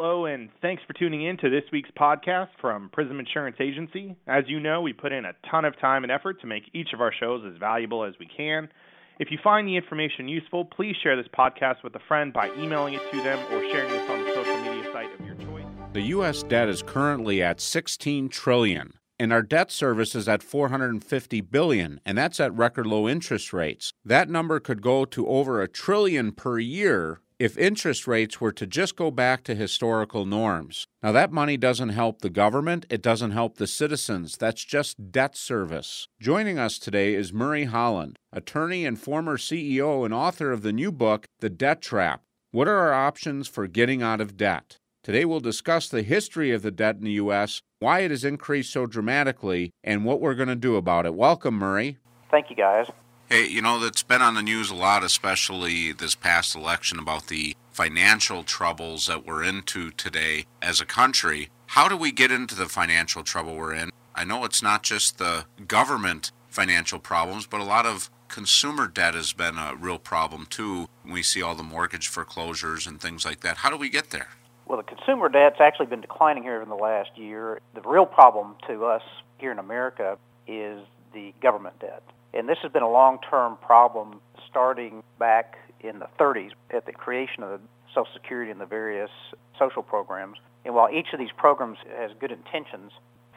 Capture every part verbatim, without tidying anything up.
Hello, and thanks for tuning in to this week's podcast from Prism Insurance Agency. As you know, we put in a ton of time and effort to make each of our shows as valuable as we can. If you find the information useful, please share this podcast with a friend by emailing it to them or sharing this on the social media site of your choice. The U S debt is currently at sixteen trillion dollars, and our debt service is at four hundred fifty billion dollars, and that's at record low interest rates. That number could go to over a trillion per year if interest rates were to just go back to historical norms. Now, that money doesn't help the government. It doesn't help the citizens. That's just debt service. Joining us today is Murray Holland, attorney and former C E O and author of the new book, The Debt Trap. What are our options for getting out of debt? Today, we'll discuss the history of the debt in the U S, why it has increased so dramatically, and what we're going to do about it. Welcome, Murray. Thank you, guys. Hey, you know, that's been on the news a lot, especially this past election, about the financial troubles that we're into today as a country. How do we get into the financial trouble we're in? I know it's not just the government financial problems, but a lot of consumer debt has been a real problem, too. We see all the mortgage foreclosures and things like that. How do we get there? Well, the consumer debt's actually been declining here in the last year. The real problem to us here in America is the government debt. And this has been a long-term problem starting back in the thirties at the creation of the Social Security and the various social programs. And while each of these programs has good intentions,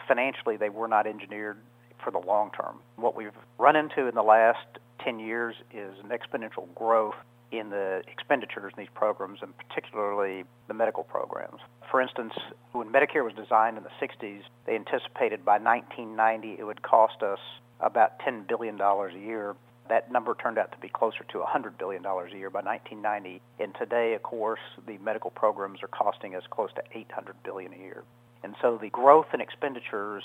financially they were not engineered for the long term. What we've run into in the last ten years is an exponential growth in the expenditures in these programs, and particularly the medical programs. For instance, when Medicare was designed in the sixties, they anticipated by nineteen ninety it would cost us about ten billion dollars a year. That number turned out to be closer to one hundred billion dollars a year by nineteen ninety. And today, of course, the medical programs are costing us close to eight hundred billion dollars a year. And so the growth in expenditures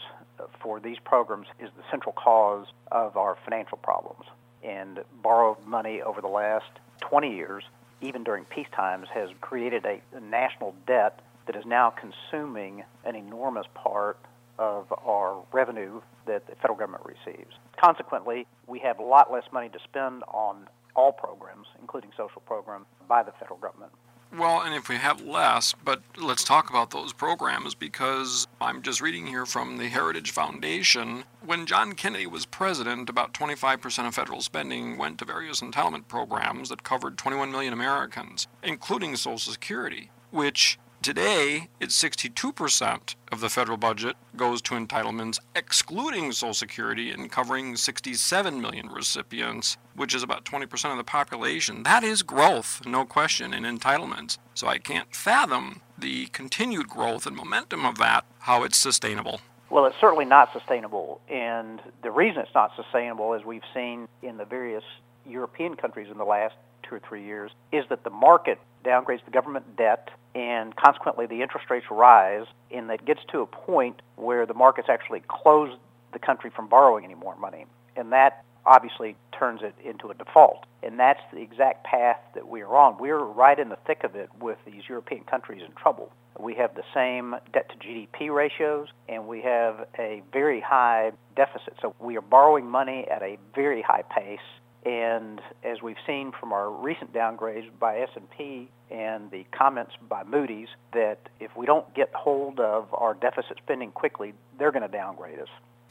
for these programs is the central cause of our financial problems. And borrowed money over the last twenty years, even during peace times, has created a national debt that is now consuming an enormous part of our revenue that the federal government receives. Consequently, we have a lot less money to spend on all programs, including social programs, by the federal government. Well, and if we have less, but let's talk about those programs, because I'm just reading here from the Heritage Foundation. When John Kennedy was president, about twenty-five percent of federal spending went to various entitlement programs that covered twenty-one million Americans, including Social Security, which today, it's sixty-two percent of the federal budget goes to entitlements, excluding Social Security, and covering sixty-seven million recipients, which is about twenty percent of the population. That is growth, no question, in entitlements. So I can't fathom the continued growth and momentum of that, how it's sustainable. Well, it's certainly not sustainable. And the reason it's not sustainable, as we've seen in the various European countries in the last two or three years, is that the market downgrades the government debt, and consequently the interest rates rise, and that gets to a point where the markets actually close the country from borrowing any more money. And that obviously turns it into a default. And that's the exact path that we are on. We're right in the thick of it with these European countries in trouble. We have the same debt-to-G D P ratios, and we have a very high deficit. So we are borrowing money at a very high pace. And as we've seen from our recent downgrades by S and P and the comments by Moody's, that if we don't get hold of our deficit spending quickly, they're going to downgrade us.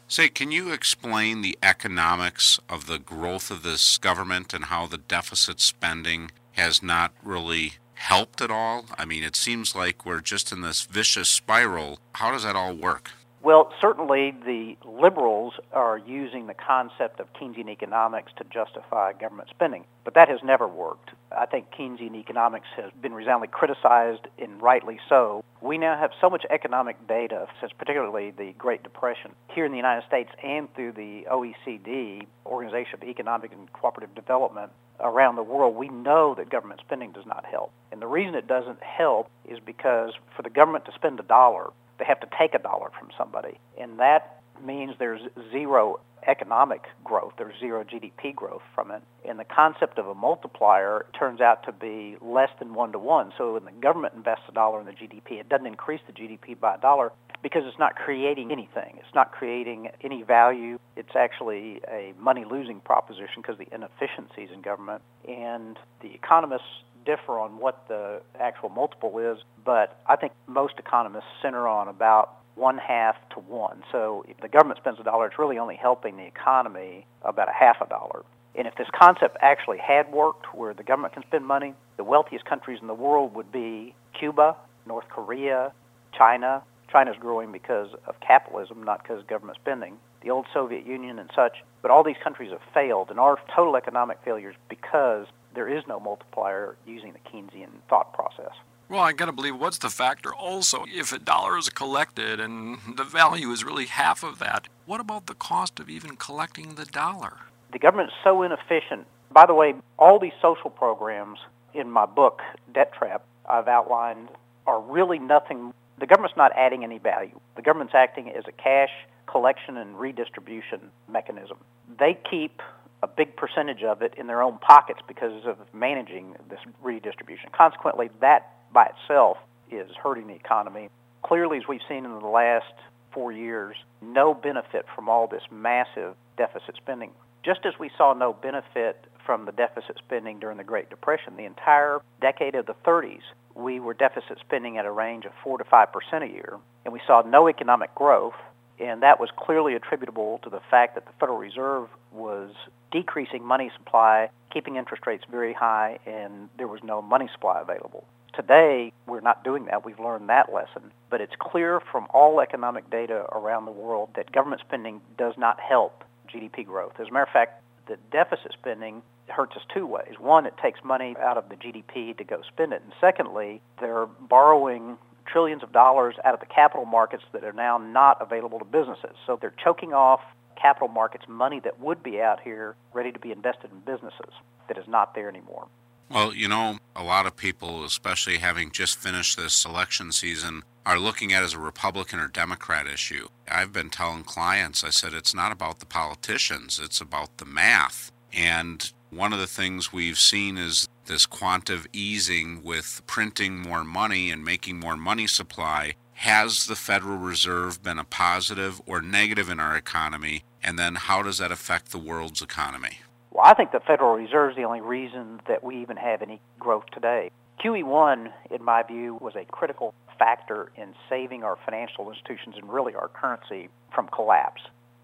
Say, can you explain the economics of the growth of this government and how the deficit spending has not really helped at all? I mean, it seems like we're just in this vicious spiral. How does that all work? Well, certainly the liberals are using the concept of Keynesian economics to justify government spending, but that has never worked. I think Keynesian economics has been resoundingly criticized, and rightly so. We now have so much economic data since particularly the Great Depression here in the United States and through the O E C D, Organization of Economic and Cooperative Development, around the world. We know that government spending does not help. And the reason it doesn't help is because for the government to spend a dollar, they have to take a dollar from somebody. And that means there's zero economic growth. There's zero G D P growth from it. And the concept of a multiplier turns out to be less than one to one. So when the government invests a dollar in the G D P, it doesn't increase the G D P by a dollar because it's not creating anything. It's not creating any value. It's actually a money-losing proposition because of the inefficiencies in government. And the economists differ on what the actual multiple is, but I think most economists center on about one half to one. So if the government spends a dollar, it's really only helping the economy about a half a dollar. And if this concept actually had worked where the government can spend money, the wealthiest countries in the world would be Cuba, North Korea, China. China's growing because of capitalism, not because of government spending, the old Soviet Union and such. But all these countries have failed, and our total economic failures because there is no multiplier using the Keynesian thought process. Well, I got to believe, what's the factor also? If a dollar is collected and the value is really half of that, what about the cost of even collecting the dollar? The government is so inefficient. By the way, all these social programs in my book, Debt Trap, I've outlined are really nothing. The government's not adding any value. The government's acting as a cash collection and redistribution mechanism. They keep a big percentage of it in their own pockets because of managing this redistribution. Consequently, that by itself is hurting the economy. Clearly, as we've seen in the last four years, no benefit from all this massive deficit spending. Just as we saw no benefit from the deficit spending during the Great Depression, the entire decade of the thirties, we were deficit spending at a range of four to five percent a year, and we saw no economic growth, and that was clearly attributable to the fact that the Federal Reserve was decreasing money supply, keeping interest rates very high, and there was no money supply available. Today, we're not doing that. We've learned that lesson. But it's clear from all economic data around the world that government spending does not help G D P growth. As a matter of fact, the deficit spending hurts us two ways. One, it takes money out of the G D P to go spend it. And secondly, they're borrowing trillions of dollars out of the capital markets that are now not available to businesses. So they're choking off capital markets money that would be out here ready to be invested in businesses that is not there anymore. Well, you know, a lot of people, especially having just finished this election season, are looking at it as a Republican or Democrat issue. I've been telling clients, I said, it's not about the politicians, it's about the math. And one of the things we've seen is this quantitative easing with printing more money and making more money supply. Has the Federal Reserve been a positive or negative in our economy? And then how does that affect the world's economy? Well, I think the Federal Reserve is the only reason that we even have any growth today. Q E one, in my view, was a critical factor in saving our financial institutions and really our currency from collapse.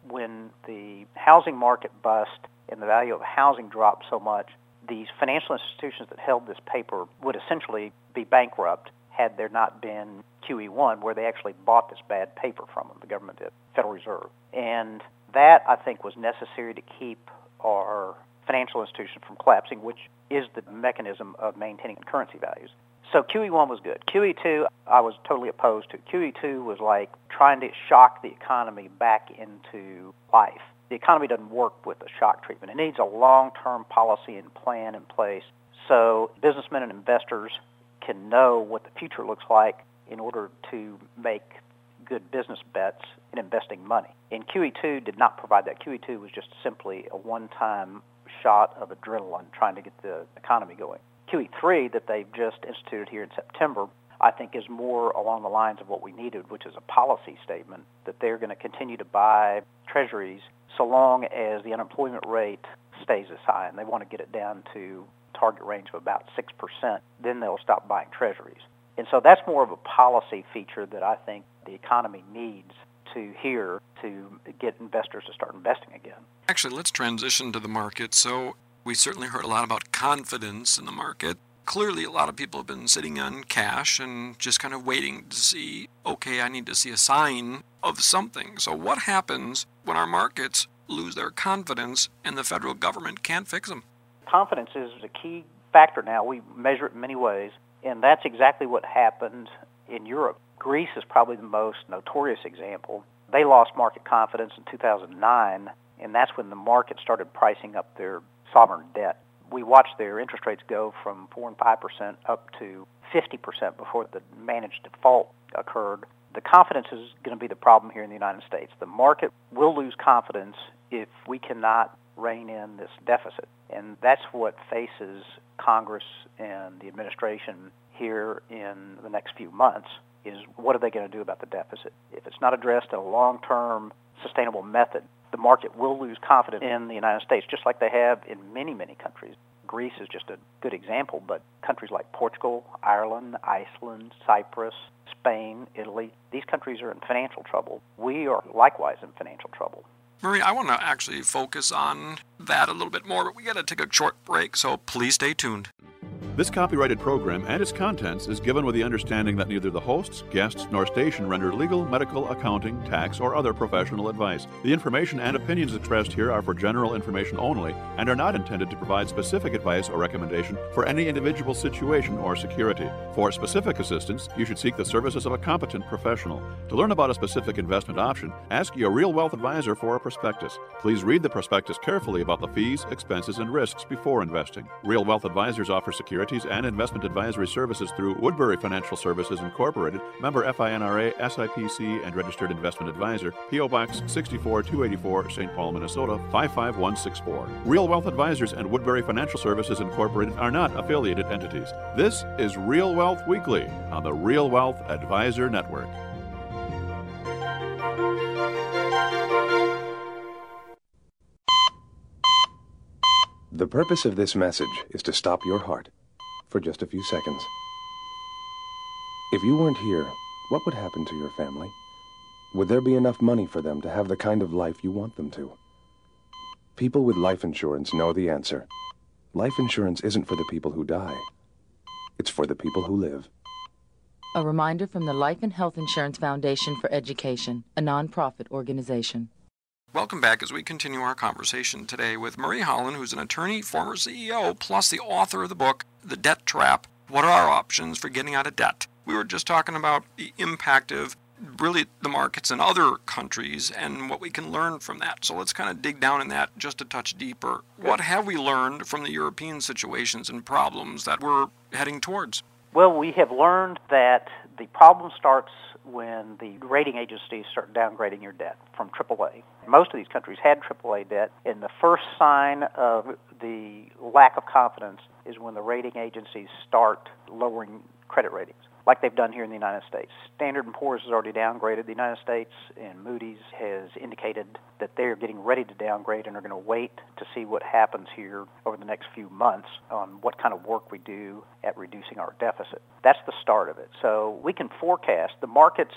When the housing market bust and the value of housing dropped so much, these financial institutions that held this paper would essentially be bankrupt had there not been Q E one, where they actually bought this bad paper from them, the government did, Federal Reserve. And that, I think, was necessary to keep our financial institution from collapsing, which is the mechanism of maintaining currency values. So Q E one was good. Q E two, I was totally opposed to. Q E two was like trying to shock the economy back into life. The economy doesn't work with a shock treatment. It needs a long-term policy and plan in place so businessmen and investors can know what the future looks like in order to make good business bets in investing money. And Q E two did not provide that. Q E two was just simply a one-time shot of adrenaline trying to get the economy going. Q E three that they've just instituted here in September, I think, is more along the lines of what we needed, which is a policy statement that they're going to continue to buy treasuries so long as the unemployment rate stays as high, and they want to get it down to target range of about six percent. Then they'll stop buying treasuries. And so that's more of a policy feature that I think the economy needs to hear to get investors to start investing again. Actually, let's transition to the market. So we certainly heard a lot about confidence in the market. Clearly, a lot of people have been sitting on cash and just kind of waiting to see, okay, I need to see a sign of something. So what happens when our markets lose their confidence and the federal government can't fix them? Confidence is a key factor now. We measure it in many ways, and that's exactly what happened in Europe. Greece is probably the most notorious example. They lost market confidence in two thousand nine, and that's when the market started pricing up their sovereign debt. We watched their interest rates go from four and five percent up to fifty percent before the managed default occurred. The confidence is going to be the problem here in the United States. The market will lose confidence if we cannot rein in this deficit. And that's what faces Congress and the administration here in the next few months, is what are they going to do about the deficit? If it's not addressed in a long-term sustainable method, the market will lose confidence in the United States, just like they have in many, many countries. Greece is just a good example, but countries like Portugal, Ireland, Iceland, Cyprus, Spain, Italy, these countries are in financial trouble. We are likewise in financial trouble. Murray, I want to actually focus on that a little bit more, but we got to take a short break, so please stay tuned. This copyrighted program and its contents is given with the understanding that neither the hosts, guests, nor station render legal, medical, accounting, tax, or other professional advice. The information and opinions expressed here are for general information only and are not intended to provide specific advice or recommendation for any individual situation or security. For specific assistance, you should seek the services of a competent professional. To learn about a specific investment option, ask your Real Wealth Advisor for a prospectus. Please read the prospectus carefully about the fees, expenses, and risks before investing. Real Wealth Advisors offer security and investment advisory services through Woodbury Financial Services Incorporated, member FINRA, S I P C, and registered investment advisor, P O. Box sixty-four two eighty-four, Saint Paul, Minnesota five five one six four. Real Wealth Advisors and Woodbury Financial Services Incorporated are not affiliated entities. This is Real Wealth Weekly on the Real Wealth Advisor Network. The purpose of this message is to stop your heart for just a few seconds. If you weren't here, what would happen to your family? Would there be enough money for them to have the kind of life you want them to? People with life insurance know the answer. Life insurance isn't for the people who die. It's for the people who live. A reminder from the Life and Health Insurance Foundation for Education, a nonprofit organization. Welcome back as we continue our conversation today with Murray Holland, who's an attorney, former C E O, plus the author of the book, The Debt Trap, What Are Our Options for Getting Out of Debt? We were just talking about the impact of really the markets in other countries and what we can learn from that. So let's kind of dig down in that just a touch deeper. What have we learned from the European situations and problems that we're heading towards? Well, we have learned that the problem starts when the rating agencies start downgrading your debt from triple A. Most of these countries had triple A debt, and the first sign of the lack of confidence is when the rating agencies start lowering credit ratings, like they've done here in the United States. Standard and Poor's has already downgraded the United States, and Moody's has indicated that they're getting ready to downgrade and are going to wait to see what happens here over the next few months on what kind of work we do at reducing our deficit. That's the start of it. So we can forecast. The markets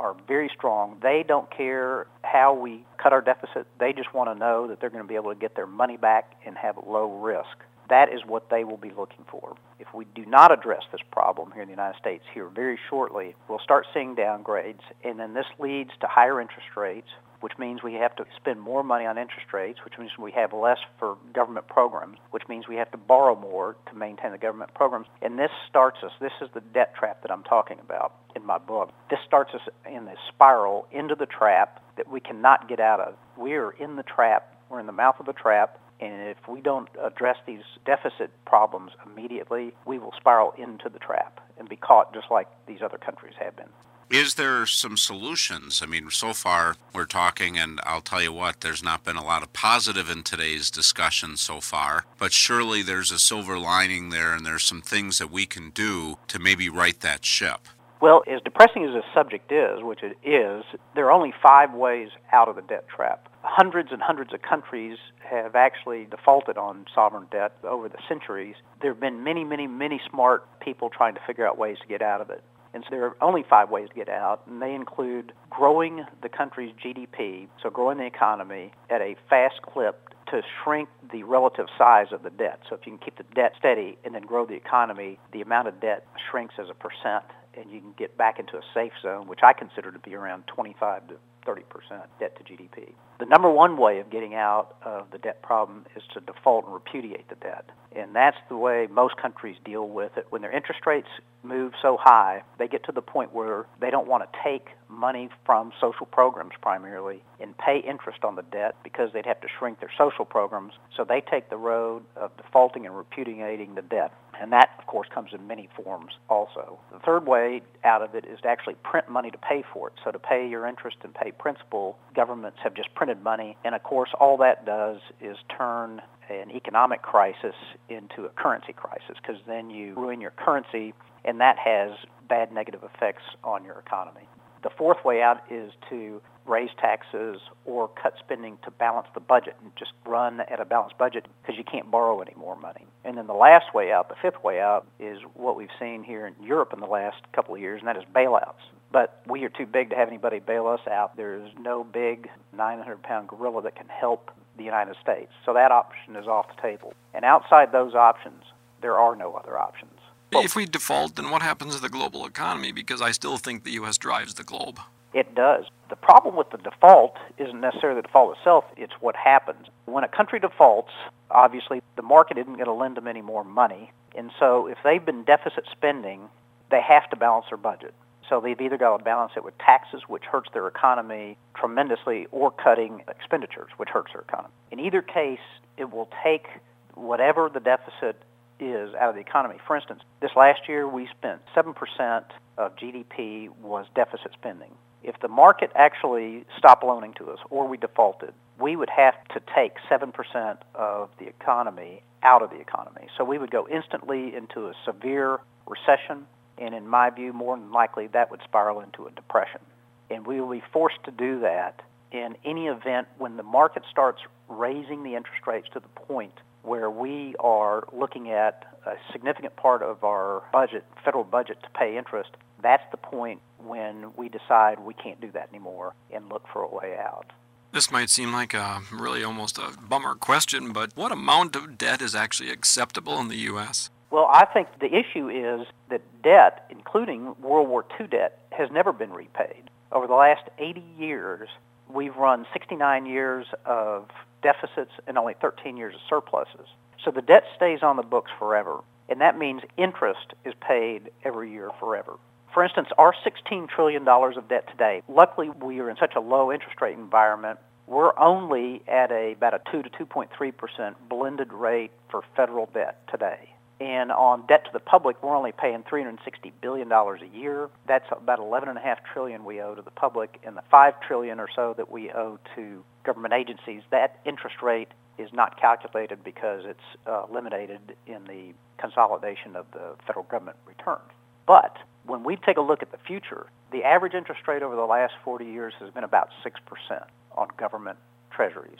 are very strong. They don't care how we cut our deficit. They just want to know that they're going to be able to get their money back and have low risk. That is what they will be looking for. If we do not address this problem here in the United States here very shortly, we'll start seeing downgrades, and then this leads to higher interest rates, which means we have to spend more money on interest rates, which means we have less for government programs, which means we have to borrow more to maintain the government programs. And this starts us, this is the debt trap that I'm talking about in my book. This starts us in the spiral into the trap that we cannot get out of. We are in the trap. We're in the mouth of the trap. And if we don't address these deficit problems immediately, we will spiral into the trap and be caught just like these other countries have been. Is there some solutions? I mean, so far we're talking, and I'll tell you what, there's not been a lot of positive in today's discussion so far, but surely there's a silver lining there, and there's some things that we can do to maybe right that ship. Well, as depressing as this subject is, which it is, there are only five ways out of the debt trap. Hundreds and hundreds of countries have actually defaulted on sovereign debt over the centuries. There have been many, many, many smart people trying to figure out ways to get out of it. And so there are only five ways to get out, and they include growing the country's G D P, so growing the economy at a fast clip to shrink the relative size of the debt. So if you can keep the debt steady and then grow the economy, the amount of debt shrinks as a percent, and you can get back into a safe zone, which I consider to be around twenty-five to thirty percent debt to G D P. The number one way of getting out of the debt problem is to default and repudiate the debt. And that's the way most countries deal with it. When their interest rates move so high, they get to the point where they don't want to take money from social programs primarily and pay interest on the debt because they'd have to shrink their social programs. So they take the road of defaulting and repudiating the debt. And that, of course, comes in many forms also. The third way out of it is to actually print money to pay for it. So to pay your interest and pay principal, governments have just printed money. And, of course, all that does is turn an economic crisis into a currency crisis, because then you ruin your currency, and that has bad negative effects on your economy. The fourth way out is to raise taxes or cut spending to balance the budget and just run at a balanced budget because you can't borrow any more money. And then the last way out, the fifth way out, is what we've seen here in Europe in the last couple of years, and that is bailouts. But we are too big to have anybody bail us out. There's no big nine hundred pound gorilla that can help the United States. So that option is off the table. And outside those options, there are no other options. If we default, then what happens to the global economy? Because I still think the U S drives the globe. It does. The problem with the default isn't necessarily the default itself, it's what happens. When a country defaults, obviously the market isn't going to lend them any more money. And so if they've been deficit spending, they have to balance their budget. So they've either got to balance it with taxes, which hurts their economy tremendously, or cutting expenditures, which hurts their economy. In either case, it will take whatever the deficit is out of the economy. For instance, this last year we spent seven percent of G D P was deficit spending. If the market actually stopped loaning to us or we defaulted, we would have to take seven percent of the economy out of the economy. So we would go instantly into a severe recession, and in my view, more than likely that would spiral into a depression. And we will be forced to do that in any event when the market starts raising the interest rates to the point where we are looking at a significant part of our budget, federal budget, to pay interest. That's the point when we decide we can't do that anymore and look for a way out. This might seem like a really almost a bummer question, but what amount of debt is actually acceptable in the U S? Well, I think the issue is that debt, including World War Two debt, has never been repaid. Over the last eighty years, we've run sixty-nine years of deficits and only thirteen years of surpluses. So the debt stays on the books forever, and that means interest is paid every year forever. For instance, our sixteen trillion dollars of debt today, luckily we are in such a low interest rate environment, we're only at a, about a two to two point three percent blended rate for federal debt today. And on debt to the public, we're only paying three hundred sixty billion dollars a year. That's about eleven point five trillion dollars we owe to the public, and the five trillion dollars or so that we owe to government agencies. That interest rate is not calculated because it's uh, eliminated in the consolidation of the federal government returns. But when we take a look at the future, the average interest rate over the last forty years has been about six percent on government treasuries.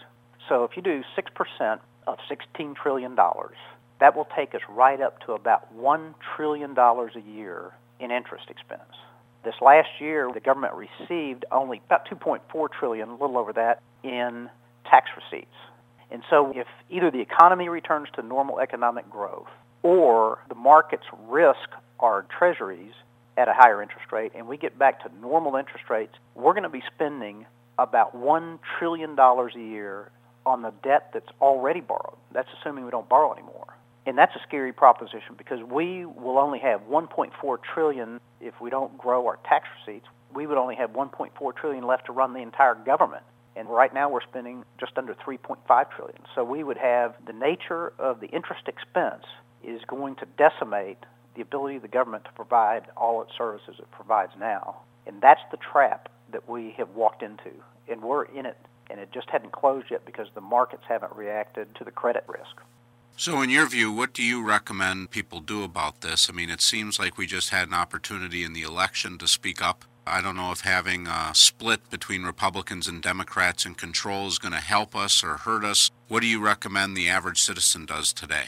So if you do six percent of sixteen trillion dollars, that will take us right up to about one trillion dollars a year in interest expense. This last year, the government received only about two point four trillion dollars, a little over that, in tax receipts. And so if either the economy returns to normal economic growth or the markets risk our treasuries at a higher interest rate and we get back to normal interest rates, we're going to be spending about one trillion dollars a year on the debt that's already borrowed. That's assuming we don't borrow anymore. And that's a scary proposition because we will only have one point four trillion dollars if we don't grow our tax receipts. We would only have one point four trillion dollars left to run the entire government. And right now we're spending just under three point five trillion dollars. So we would have the nature of the interest expense is going to decimate the ability of the government to provide all its services it provides now. And that's the trap that we have walked into. And we're in it. And it just hadn't closed yet because the markets haven't reacted to the credit risk. So in your view, what do you recommend people do about this? I mean, it seems like we just had an opportunity in the election to speak up. I don't know if having a split between Republicans and Democrats in control is going to help us or hurt us. What do you recommend the average citizen does today?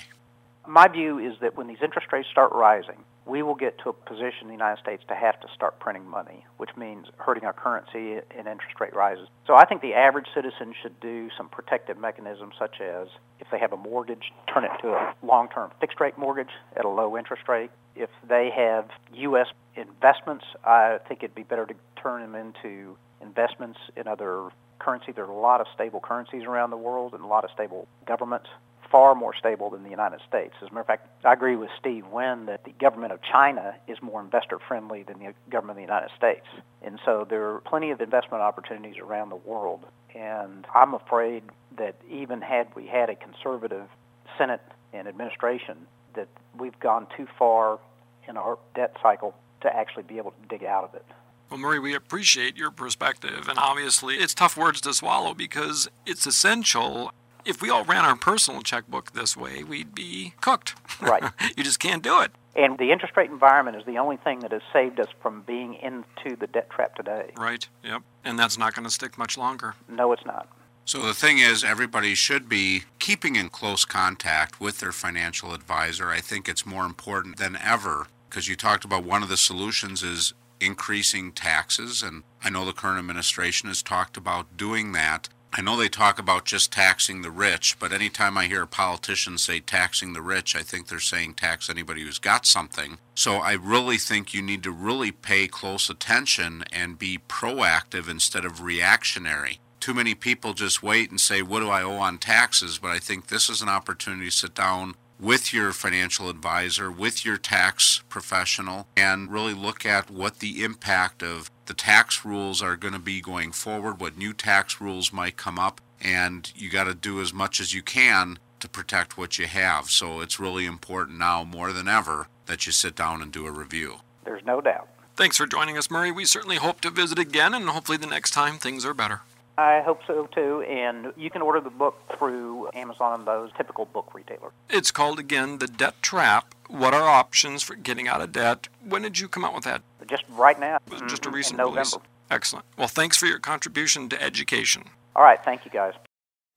My view is that when these interest rates start rising, we will get to a position in the United States to have to start printing money, which means hurting our currency and interest rate rises. So I think the average citizen should do some protective mechanisms such as if they have a mortgage, turn it to a long-term fixed-rate mortgage at a low interest rate. If they have U S investments, I think it'd be better to turn them into investments in other currencies. There are a lot of stable currencies around the world and a lot of stable governments. Far more stable than the United States. As a matter of fact, I agree with Steve Wynn that the government of China is more investor-friendly than the government of the United States. And so there are plenty of investment opportunities around the world. And I'm afraid that even had we had a conservative Senate and administration, that we've gone too far in our debt cycle to actually be able to dig out of it. Well, Murray, we appreciate your perspective. And obviously, it's tough words to swallow because it's essential. If we all ran our personal checkbook this way, we'd be cooked. Right. You just can't do it. And the interest rate environment is the only thing that has saved us from being into the debt trap today. Right, yep. And that's not going to stick much longer. No, it's not. So the thing is, everybody should be keeping in close contact with their financial advisor. I think it's more important than ever, because you talked about one of the solutions is increasing taxes, and I know the current administration has talked about doing that. I know they talk about just taxing the rich, but anytime I hear a politician say taxing the rich, I think they're saying tax anybody who's got something. So I really think you need to really pay close attention and be proactive instead of reactionary. Too many people just wait and say, what do I owe on taxes? But I think this is an opportunity to sit down with your financial advisor, with your tax professional, and really look at what the impact of the tax rules are going to be going forward, what new tax rules might come up, and you got to do as much as you can to protect what you have. So it's really important now more than ever that you sit down and do a review. There's no doubt. Thanks for joining us, Murray. We certainly hope to visit again, and hopefully the next time things are better. I hope so, too, and you can order the book through Amazon and those typical book retailers. It's called, again, The Debt Trap. What are options for getting out of debt? When did you come out with that? Just right now. It was mm-hmm. just a recent in November. Release. Excellent. Well, thanks for your contribution to education. All right. Thank you, guys.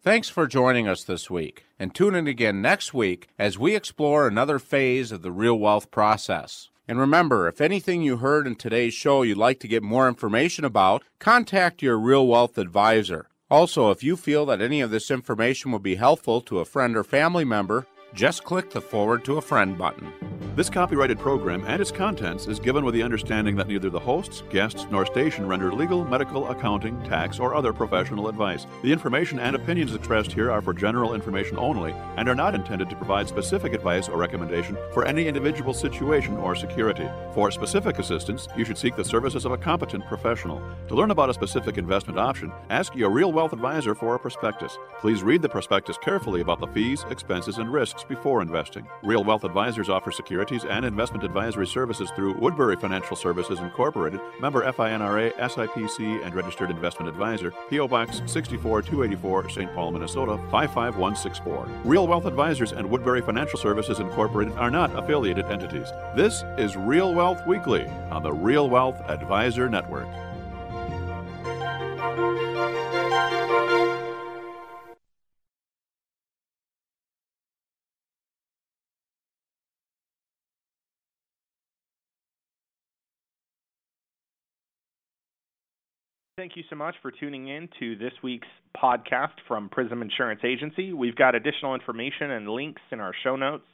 Thanks for joining us this week, and tune in again next week as we explore another phase of the real wealth process. And remember, if anything you heard in today's show you'd like to get more information about, contact your Real Wealth Advisor. Also, if you feel that any of this information will be helpful to a friend or family member, just click the Forward to a Friend button. This copyrighted program and its contents is given with the understanding that neither the hosts, guests, nor station render legal, medical, accounting, tax, or other professional advice. The information and opinions expressed here are for general information only and are not intended to provide specific advice or recommendation for any individual situation or security. For specific assistance, you should seek the services of a competent professional. To learn about a specific investment option, ask your Real Wealth Advisor for a prospectus. Please read the prospectus carefully about the fees, expenses, and risks before investing. Real Wealth Advisors offer securities and investment advisory services through Woodbury Financial Services Incorporated, member FINRA, S I P C, and registered investment advisor, P O. Box sixty-four two eighty-four, Saint Paul, Minnesota five five one six four. Real Wealth Advisors and Woodbury Financial Services Incorporated are not affiliated entities. This is Real Wealth Weekly on the Real Wealth Advisor Network. Thank you so much for tuning in to this week's podcast from Prism Insurance Agency. We've got additional information and links in our show notes,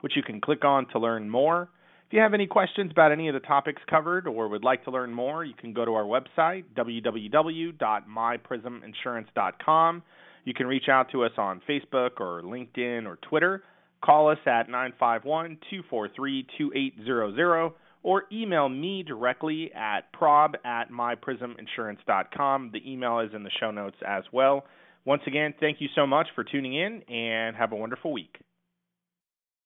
which you can click on to learn more. If you have any questions about any of the topics covered or would like to learn more, you can go to our website, w w w dot my prism insurance dot com. You can reach out to us on Facebook or LinkedIn or Twitter. Call us at nine five one, two four three, two eight zero zero. Or email me directly at prob at my prism insurance dot com. The email is in the show notes as well. Once again, thank you so much for tuning in, and have a wonderful week.